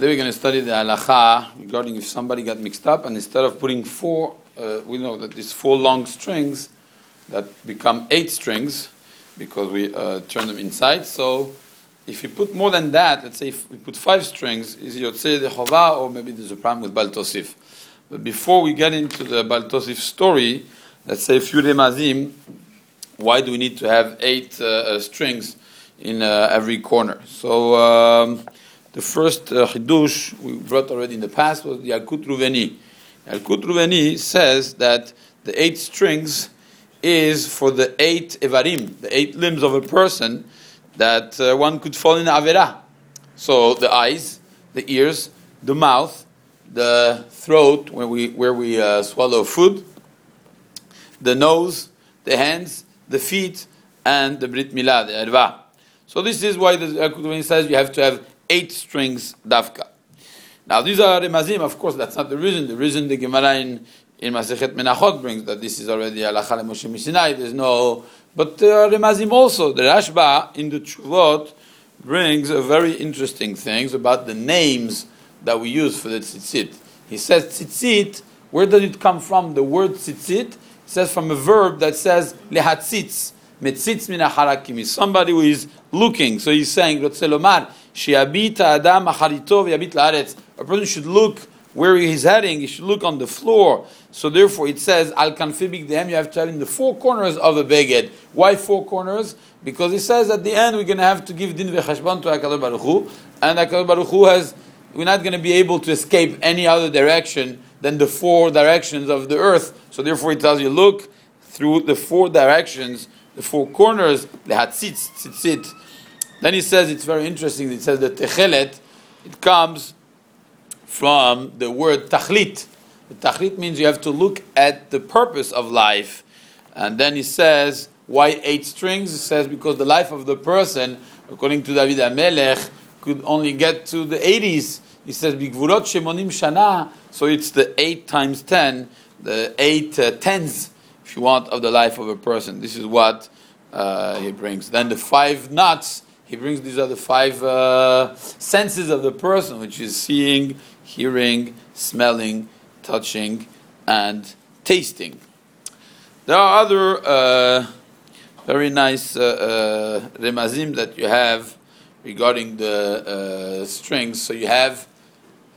Today we're going to study the halakha regarding if somebody got mixed up, and instead of putting four, we know that these four long strings that become eight strings because we turn them inside. So if you put more than that, let's say if we put five strings, is yotzei dechova, or maybe there's a problem with baltosif. But before we get into the baltosif story, let's say a few remazim. Why do we need to have eight strings in every corner? So the first chidush we brought already in the past was the Al-Qutruveni. Al-Qutruveni says that the eight strings is for the eight Evarim, the eight limbs of a person, that one could fall in avera. So the eyes, the ears, the mouth, the throat where we swallow food, the nose, the hands, the feet, and the Brit Mila, the Erva. So this is why the Al-Qutruveni says you have to have eight strings Davka. Now these are remazim, of course that's not the reason. The reason the Gemara in Masechet Menachot brings that this is already halakha Moshe Mishinai, there's no... But there are remazim also. The Rashba in the Chuvot brings a very interesting things about the names that we use for the tzitzit. He says tzitzit, where does it come from? The word tzitzit, it says from a verb that says lehatzitz metzitz mina harakim, is somebody who is looking. So he's saying rotzeloman, a person should look where he's heading, he should look on the floor. So therefore it says, Al-Kanfibik De'em, you have to have in the four corners of a Beged. Why four corners? Because it says at the end we're going to have to give din ve'chashban to Akal Baruch Hu. And Akal Baruch Hu we're not going to be able to escape any other direction than the four directions of the earth. So therefore it tells you, look through the four directions, the four corners, lehatzitz tzitzit. Then he says, it's very interesting, it says the techelet, it comes from the word tachlit. The tachlit means you have to look at the purpose of life. And then he says, why eight strings? He says, because the life of the person, according to David HaMelech, could only get to the 80s. He says, bigvurot shemonim shana. So it's the 8 times 10, the 8 tens, if you want, of the life of a person. This is what he brings. Then the 5 knots, he brings, these are the 5 senses of the person, which is seeing, hearing, smelling, touching, and tasting. There are other very nice remazim that you have regarding the strings. So you have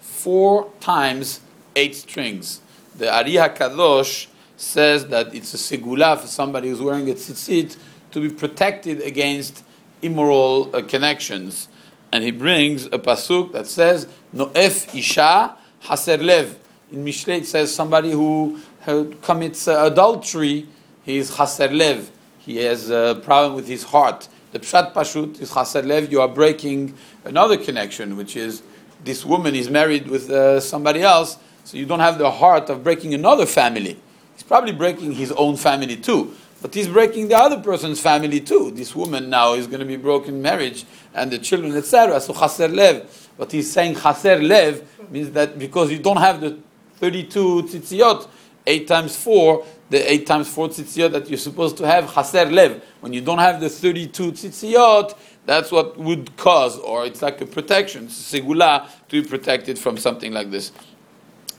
4 times 8 strings. The Ariha Kadosh says that it's a segula for somebody who's wearing a tzitzit to be protected against immoral connections, and he brings a pasuk that says "Noef isha haser lev." In Mishle it says somebody who commits adultery, he is haser lev. He has a problem with his heart. The pshat pashut is haser lev. You are breaking another connection, which is this woman is married with somebody else, so you don't have the heart of breaking another family. He's probably breaking his own family too. But he's breaking the other person's family too. This woman now is going to be broken marriage and the children, etc. So chaser lev. But he's saying chaser lev means that because you don't have the 32 tzitziyot, 8 times 4, the 8 times 4 tzitziyot that you're supposed to have, chaser lev. When you don't have the 32 tzitziyot, that's what would cause, or it's like a protection, segula, to be protected from something like this.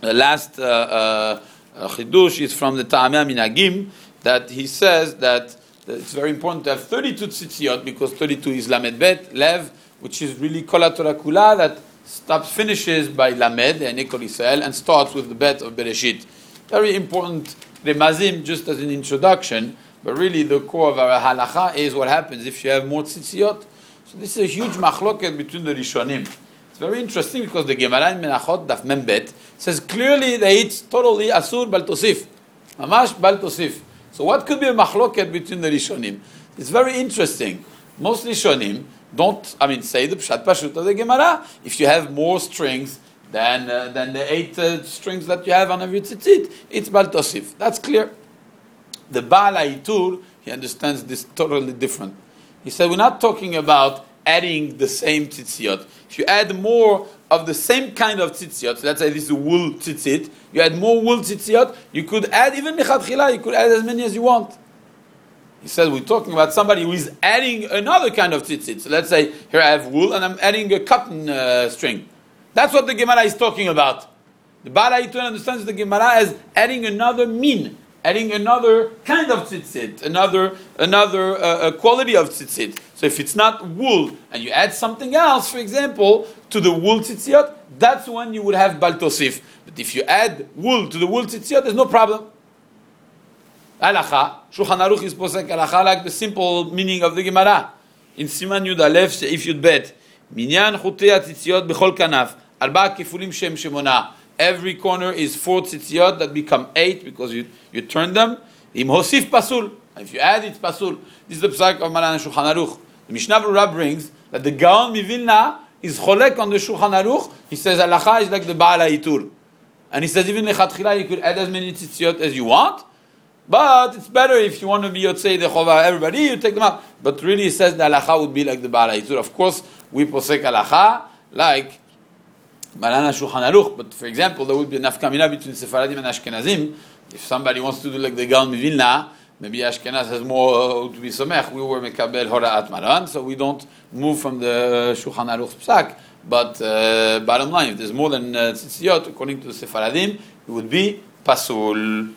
The last chidush is from the ta'ameh minagim, that he says that it's very important to have 32 tzitziyot, because 32 is lamed bet, lev, which is really kol haTorah kula, that finishes by lamed, and kol Yisrael, and starts with the bet of Bereshit. Very important remazim, just as an introduction, but really the core of our halakha is what happens if you have more tzitziyot. So this is a huge machloket between the Lishonim. It's very interesting because the Gemara in Menachot, Daf Mem Bet, says clearly that it's totally asur baltosif. Mamash baltosif. So what could be a machloket between the Rishonim? It's very interesting. Most Rishonim say the pshat pashut of the Gemara. If you have more strings than the 8 strings that you have on every tzitzit, it's baltosif. That's clear. The Baal HaItur, he understands this totally different. He said, we're not talking about adding the same tzitzit. If you add more of the same kind of tzitzit, so let's say this is wool tzitzit, you add more wool tzitzit, you could add even michatchila, you could add as many as you want. He says we're talking about somebody who is adding another kind of tzitzit. So let's say here I have wool and I'm adding a cotton string. That's what the Gemara is talking about. The Baal HaYitun understands the Gemara as adding another min, adding another kind of tzitzit, another quality of tzitzit. So if it's not wool, and you add something else, for example, to the wool tzitziyot, that's when you would have baltosif. But if you add wool to the wool tzitziyot, there's no problem. Halakha, Shulchan Aruch is posek halakha, like the simple meaning of the Gemara. In Siman Yud Aleph, if you'd bet, minyan chutei tzitziyot bechol kanaf, arba kifulim shem shemona. Every corner is 4 tzitziyot that become 8 because you turn them. Im hosif pasul. If you add, it's pasul. This is the psak of Maran Shulchan Aruch. The Mishnah Berurah brings that the Gaon Mivilna is cholek on the Shulchan Aruch. He says halacha is like the Baal HaYitun. And he says even lechatchila you could add as many tzitziyot as you want. But it's better if you want to be yotzei dechova. Everybody, you take them out. But really he says the halacha would be like the Baal HaYitun. Of course, we posek halacha like Malana Shulchan Aruch, but for example, there would be a nafkamina between Sephardim and Ashkenazim. If somebody wants to do like the Gaon Mivilna, maybe Ashkenaz has more to be somech. We were mekabel horaat Maran, so we don't move from the Shulchan Aruch psak. But bottom line, if there's more than tzitziyot, according to the Sephardim, it would be pasul.